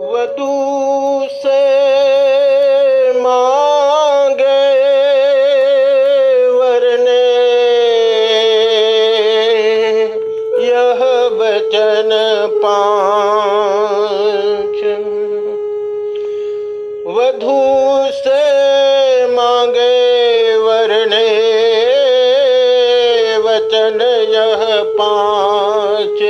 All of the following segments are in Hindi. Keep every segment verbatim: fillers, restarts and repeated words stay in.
वधू से मांगे वरने यह वचन पांच। वधू से मांगे वरने वचन यह पांच।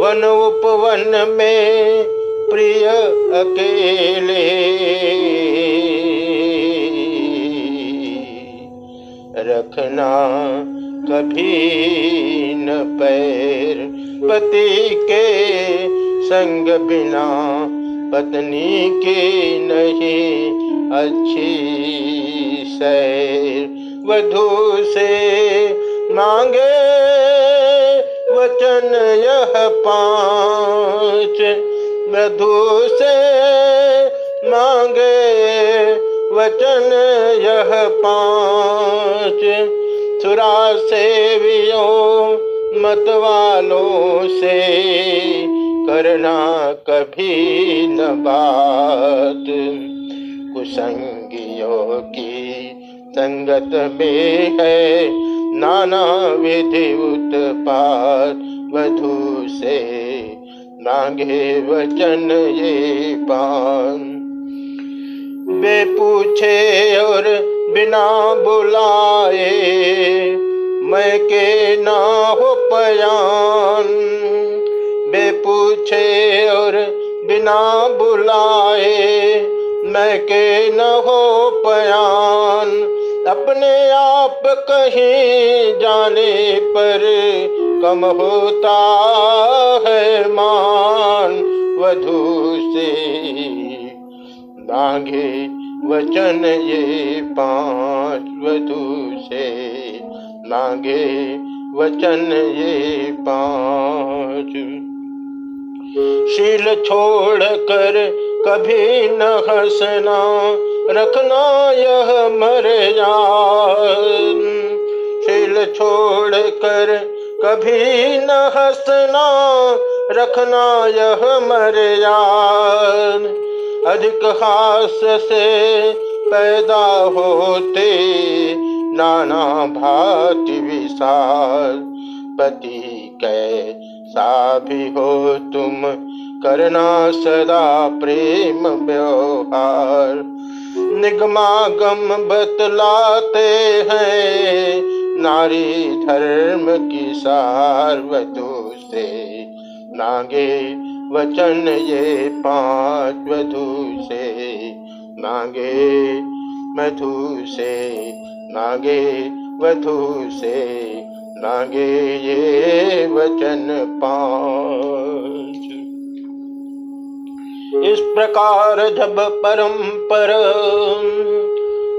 वन उपवन में प्रिय अकेले रखना कभी न पैर। पति के संग बिना पत्नी के नहीं अच्छी सैर। वधू से मांगे वचन यह पांच। वधू से मांगे वचन यह पांच। सुरा सेवियों मतवालों से करना कभी न बात। कुसंगियों की संगत में है नाना विधि उत्पात। वधू से मांगे वचन ये पान। बे पूछे और बिना बुलाए मैं के ना हो पयान। बे पूछे और बिना बुलाए मैं के न हो पयान। अपने आप कहीं जाने पर कम होता है मान। वधू से मांगे वचन ये पांच। वधू से मांगे वचन ये पांच। शील छोड़ कर कभी न हंसना रखना यह मर्याद। शील छोड़ कर कभी न हंसना रखना यह मर्याद। अधिक हास्य से पैदा होते नाना भांति विसार। पति कैसा भी हो तुम करना सदा प्रेम व्यवहार। निगमागम बतलाते हैं नारी धर्म की सार। वधू से मांगे वचन ये पांच। वधू से मांगे मधु से मांगे वधू से मांगे ये वचन पांच। इस प्रकार जब परंपर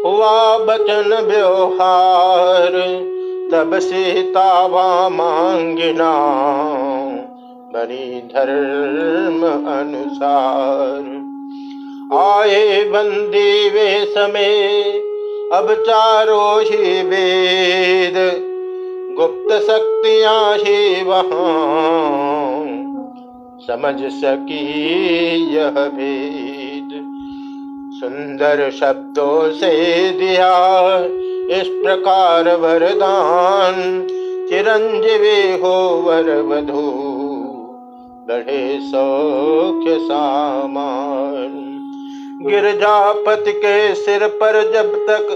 हुआ वचन व्यवहार। तब सीता वा मांगिना बनी धर्म अनुसार। आए बंदी वे समय अब चारों ही वेद। गुप्त शक्तियां ही वहाँ समझ सकी यह भेद। सुंदर शब्दों से दिया इस प्रकार वरदान। चिरंजीवी हो वर वधू बढ़े सौख्य सामान। गिरजापति के सिर पर जब तक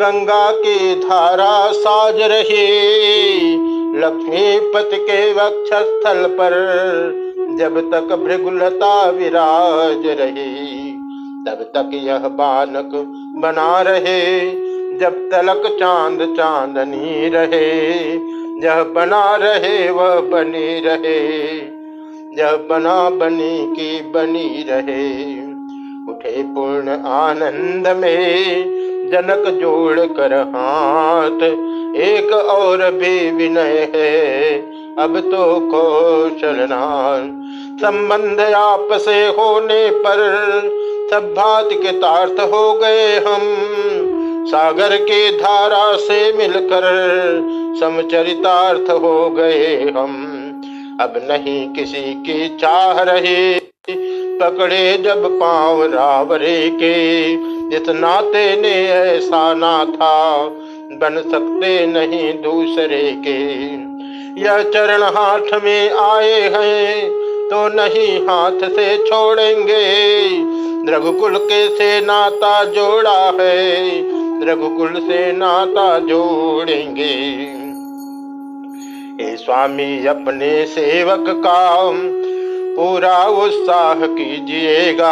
गंगा की धारा साज रही। लक्ष्मीपति के वक्षस्थल पर जब तक भृगुलता विराज रही। तब तक यह बालक बना रहे जब तलक चांद चांदनी रहे। यह बना रहे वह बनी रहे यह बना बनी की बनी रहे। उठे पूर्ण आनंद में जनक जोड़ कर हाथ। एक और भी विनय है अब तो कौशलनाथ। संबंध आप से होने पर सब बात के तार्थ हो गए हम। सागर की धारा से मिलकर समचरितार्थ हो गए हम। अब नहीं किसी की चाह रही पकड़े जब पाँव रावरे के, इस नाते ने ऐसा ना था बन सकते नहीं दूसरे के। यह चरण हाथ में आए हैं तो नहीं हाथ से छोड़ेंगे, रघुकुल के से नाता जोड़ा है रघुकुल से नाता जोड़ेंगे। हे स्वामी अपने सेवक का पूरा उत्साह कीजिएगा,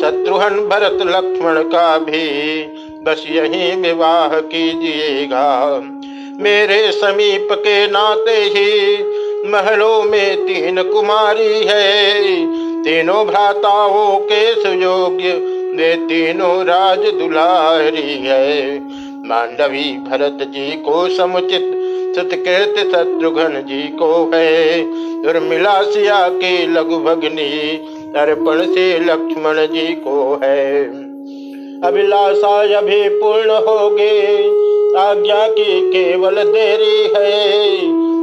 शत्रुघ्न भरत लक्ष्मण का भी बस यही विवाह कीजिएगा। मेरे समीप के नाते ही महलों में तीन कुमारी है, तीनों भ्राताओं के सुयोग्य वे तीनों राज दुलारी है। मांडवी भरत जी को समुचित, सत्कृत शत्रुघ्न जी को है, उर्मिला सिया के लघु भगनी अर्पण से लक्ष्मण जी को है। अभिलाषा अभी पूर्ण होगी, आज्ञा की केवल देरी है,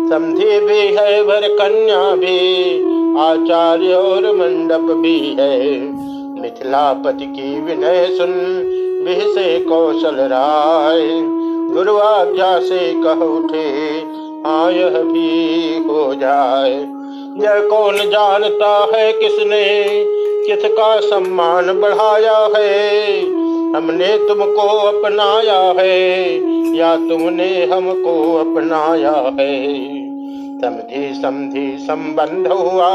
समझी भी है भर कन्या भी, आचार्य और मंडप भी है। मिथिलापति की विनय सुन बिहसे कौशल राय, गुरु आज्ञा से कह उठे हाँ यह भी हो जाए। यह कौन जानता है किसने किसका सम्मान बढ़ाया है, हमने तुमको अपनाया है या तुमने हमको अपनाया है। समझी समझी संबंध हुआ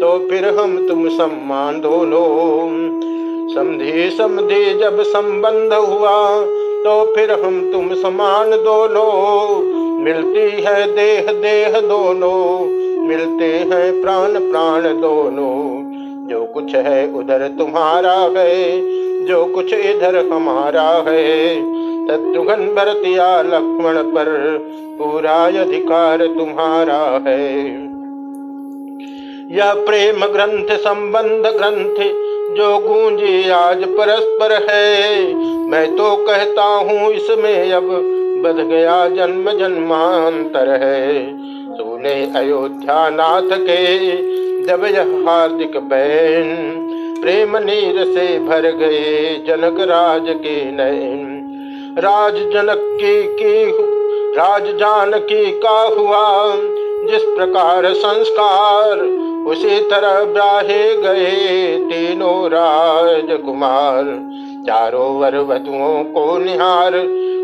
तो फिर हम तुम सम्मान दोनों, समझी समझी जब संबंध हुआ तो फिर हम तुम समान दोनों। मिलती है देह देह दोनों, मिलते हैं प्राण प्राण दोनों। जो कुछ है उधर तुम्हारा है, जो कुछ इधर हमारा है, शत्रुघ्न भरत या लक्ष्मण पर पूरा अधिकार तुम्हारा है। यह प्रेम ग्रंथ संबंध ग्रंथ जो गूंजे आज परस्पर है, मैं तो कहता हूँ इसमें अब बध गया जन्म जन्मांतर है। सुने अयोध्या नाथ के जब यह हार्दिक बैन, प्रेम नीर से भर गए जनक राज के नयन। राज जनक की, की राज जानकी का हुआ जिस प्रकार संस्कार, उसी तरह ब्याहे गए तीनों राजकुमार। चारों वर वधुओं को निहार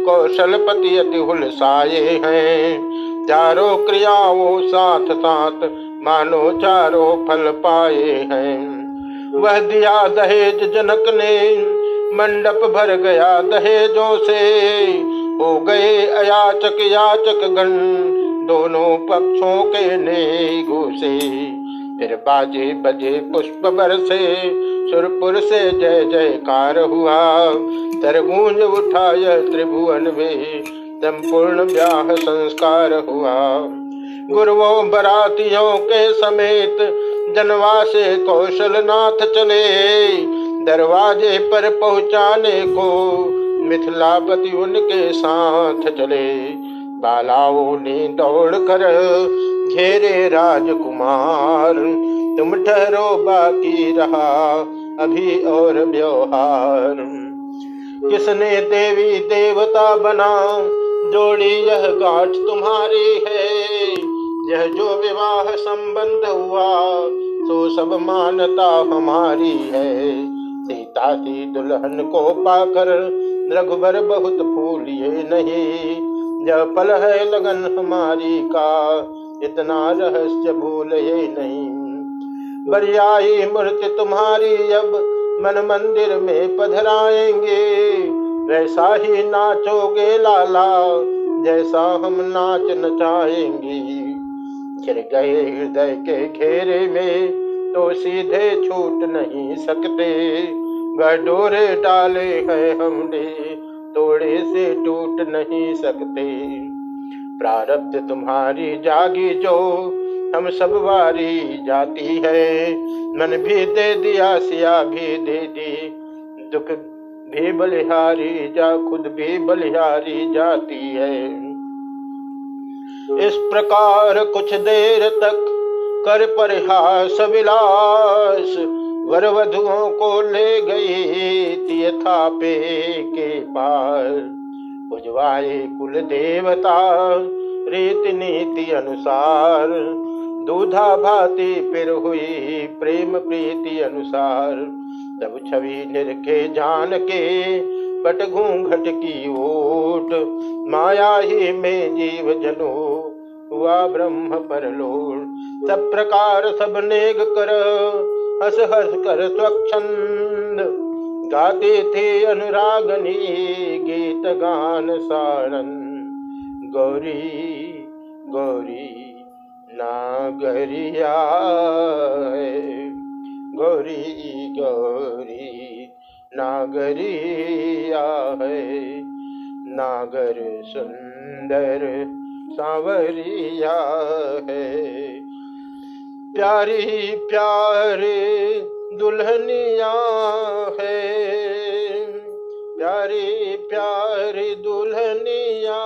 कौशलपति अति हुलसाए हैं, चारों क्रियाओं साथ साथ मानो चारों फल पाए हैं। वह दिया दहेज जनक ने, मंडप भर गया दहेजों से, हो गए अयाचक याचक गण दोनों पक्षों के नेगों से। फिर बाजे बजे पुष्प बरसे, सुरपुर से जय जयकार हुआ, तरगूंज उठाया त्रिभुवन में संपूर्ण ब्याह संस्कार हुआ। गुरुओं बरातियों के समेत जनवा से कौशलनाथ चले, दरवाजे पर पहुंचाने को मिथिलापति उनके साथ चले। बालाओं ने दौड़ कर घेरे राजकुमार, तुम ठहरो बाकी रहा अभी और व्यवहार। किसने देवी देवता बना जोड़ी यह गांठ तुम्हारी है, यह जो विवाह संबंध हुआ तो सब मानता हमारी है। सीता सी दुल्हन को पाकर रघुबर बहुत फूलिए नहीं, जब पल है लगन हमारी का इतना रहस्य भूलिए नहीं। बरियाई मूर्ति तुम्हारी अब मन मंदिर में पधराएंगे, वैसा ही नाचोगे लाला जैसा हम नाच नचाएंगे। घिर गए हृदय के घेरे में तो सीधे छूट नहीं सकते, वह डोरे डाले हैं हमने तोड़े से टूट नहीं सकते। प्रारब्ध तुम्हारी जागी जो हम सब वारी जाती है, मन भी दे दिया सिया भी दे दी, दुख भी बलिहारी जा खुद भी बलिहारी जाती है। इस प्रकार कुछ देर तक कर परिहास विलास, वरवधुओं को ले गई तीर्थापे के पार। पुजवाए कुल देवता रीति नीति अनुसार, दूधा भांति फिर हुई प्रेम प्रीति अनुसार। तब छवि निरखे जान के पट घूंघट की ओट, माया ही में जीव जनो हुआ ब्रह्म परलोट। सब प्रकार सब नेग कर हस हस कर स्वच्छंद, गाते थे अनुरागनी गीत गान सारंग। गौरी गौरी नागरिया गौरी गौरी नागरिया है, नागर सुंदर सांवरिया है। प्यारी प्यारे दुल्हनिया है, प्यारी प्यारी दुल्हनिया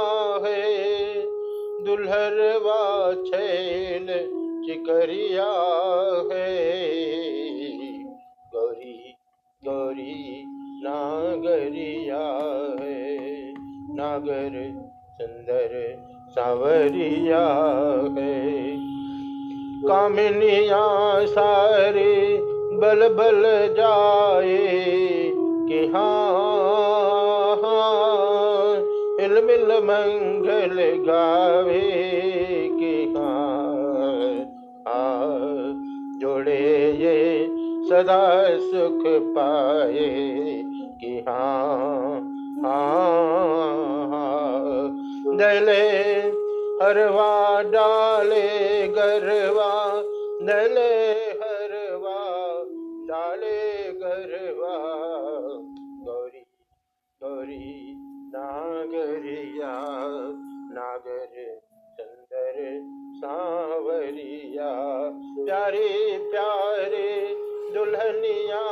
है, दुल्हरवा छैल चिकरिया है। गौरी गौरी नागरिया है, नागर सुंदर सांवरिया है। कामिनिया सारे बल बल जाए कि हाँ, हाँ इलमिल मंगल गावे कि हाँ, हाँ जोड़े ये सदा सुख पाए कि हाँ, हाँ दले हरवा डाले गरवा, दले हरवा डाले गरवा। गौरी गौरी नागरिया नागर चंदर सांवरिया, प्यारे प्यारे दुल्हनिया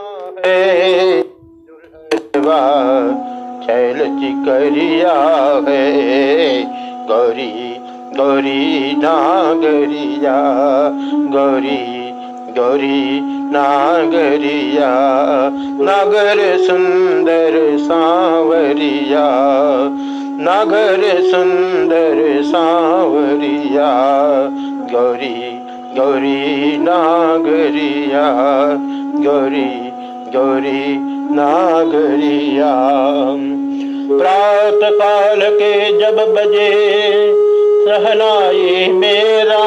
है, दुल्हनवा छैल चिकरिया है। गौरी गौरी नागरिया गौरी गौरी नागरिया, नागर सुंदर सांवरिया, नागर सुंदर सांवरिया। गौरी गौरी नागरिया गौरी गौरी नागरिया। प्रात काल के जब बजे सहनाई मेरा,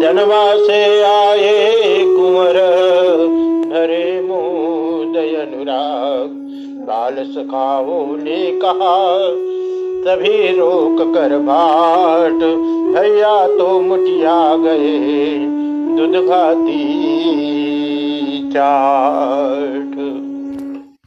जनवा से आए कुंवर धरे मोदय अनुराग। बाल सखाओं ने कहा सभी रोक कर बाट, भैया तो मुटिया गए दूध खाती चाट।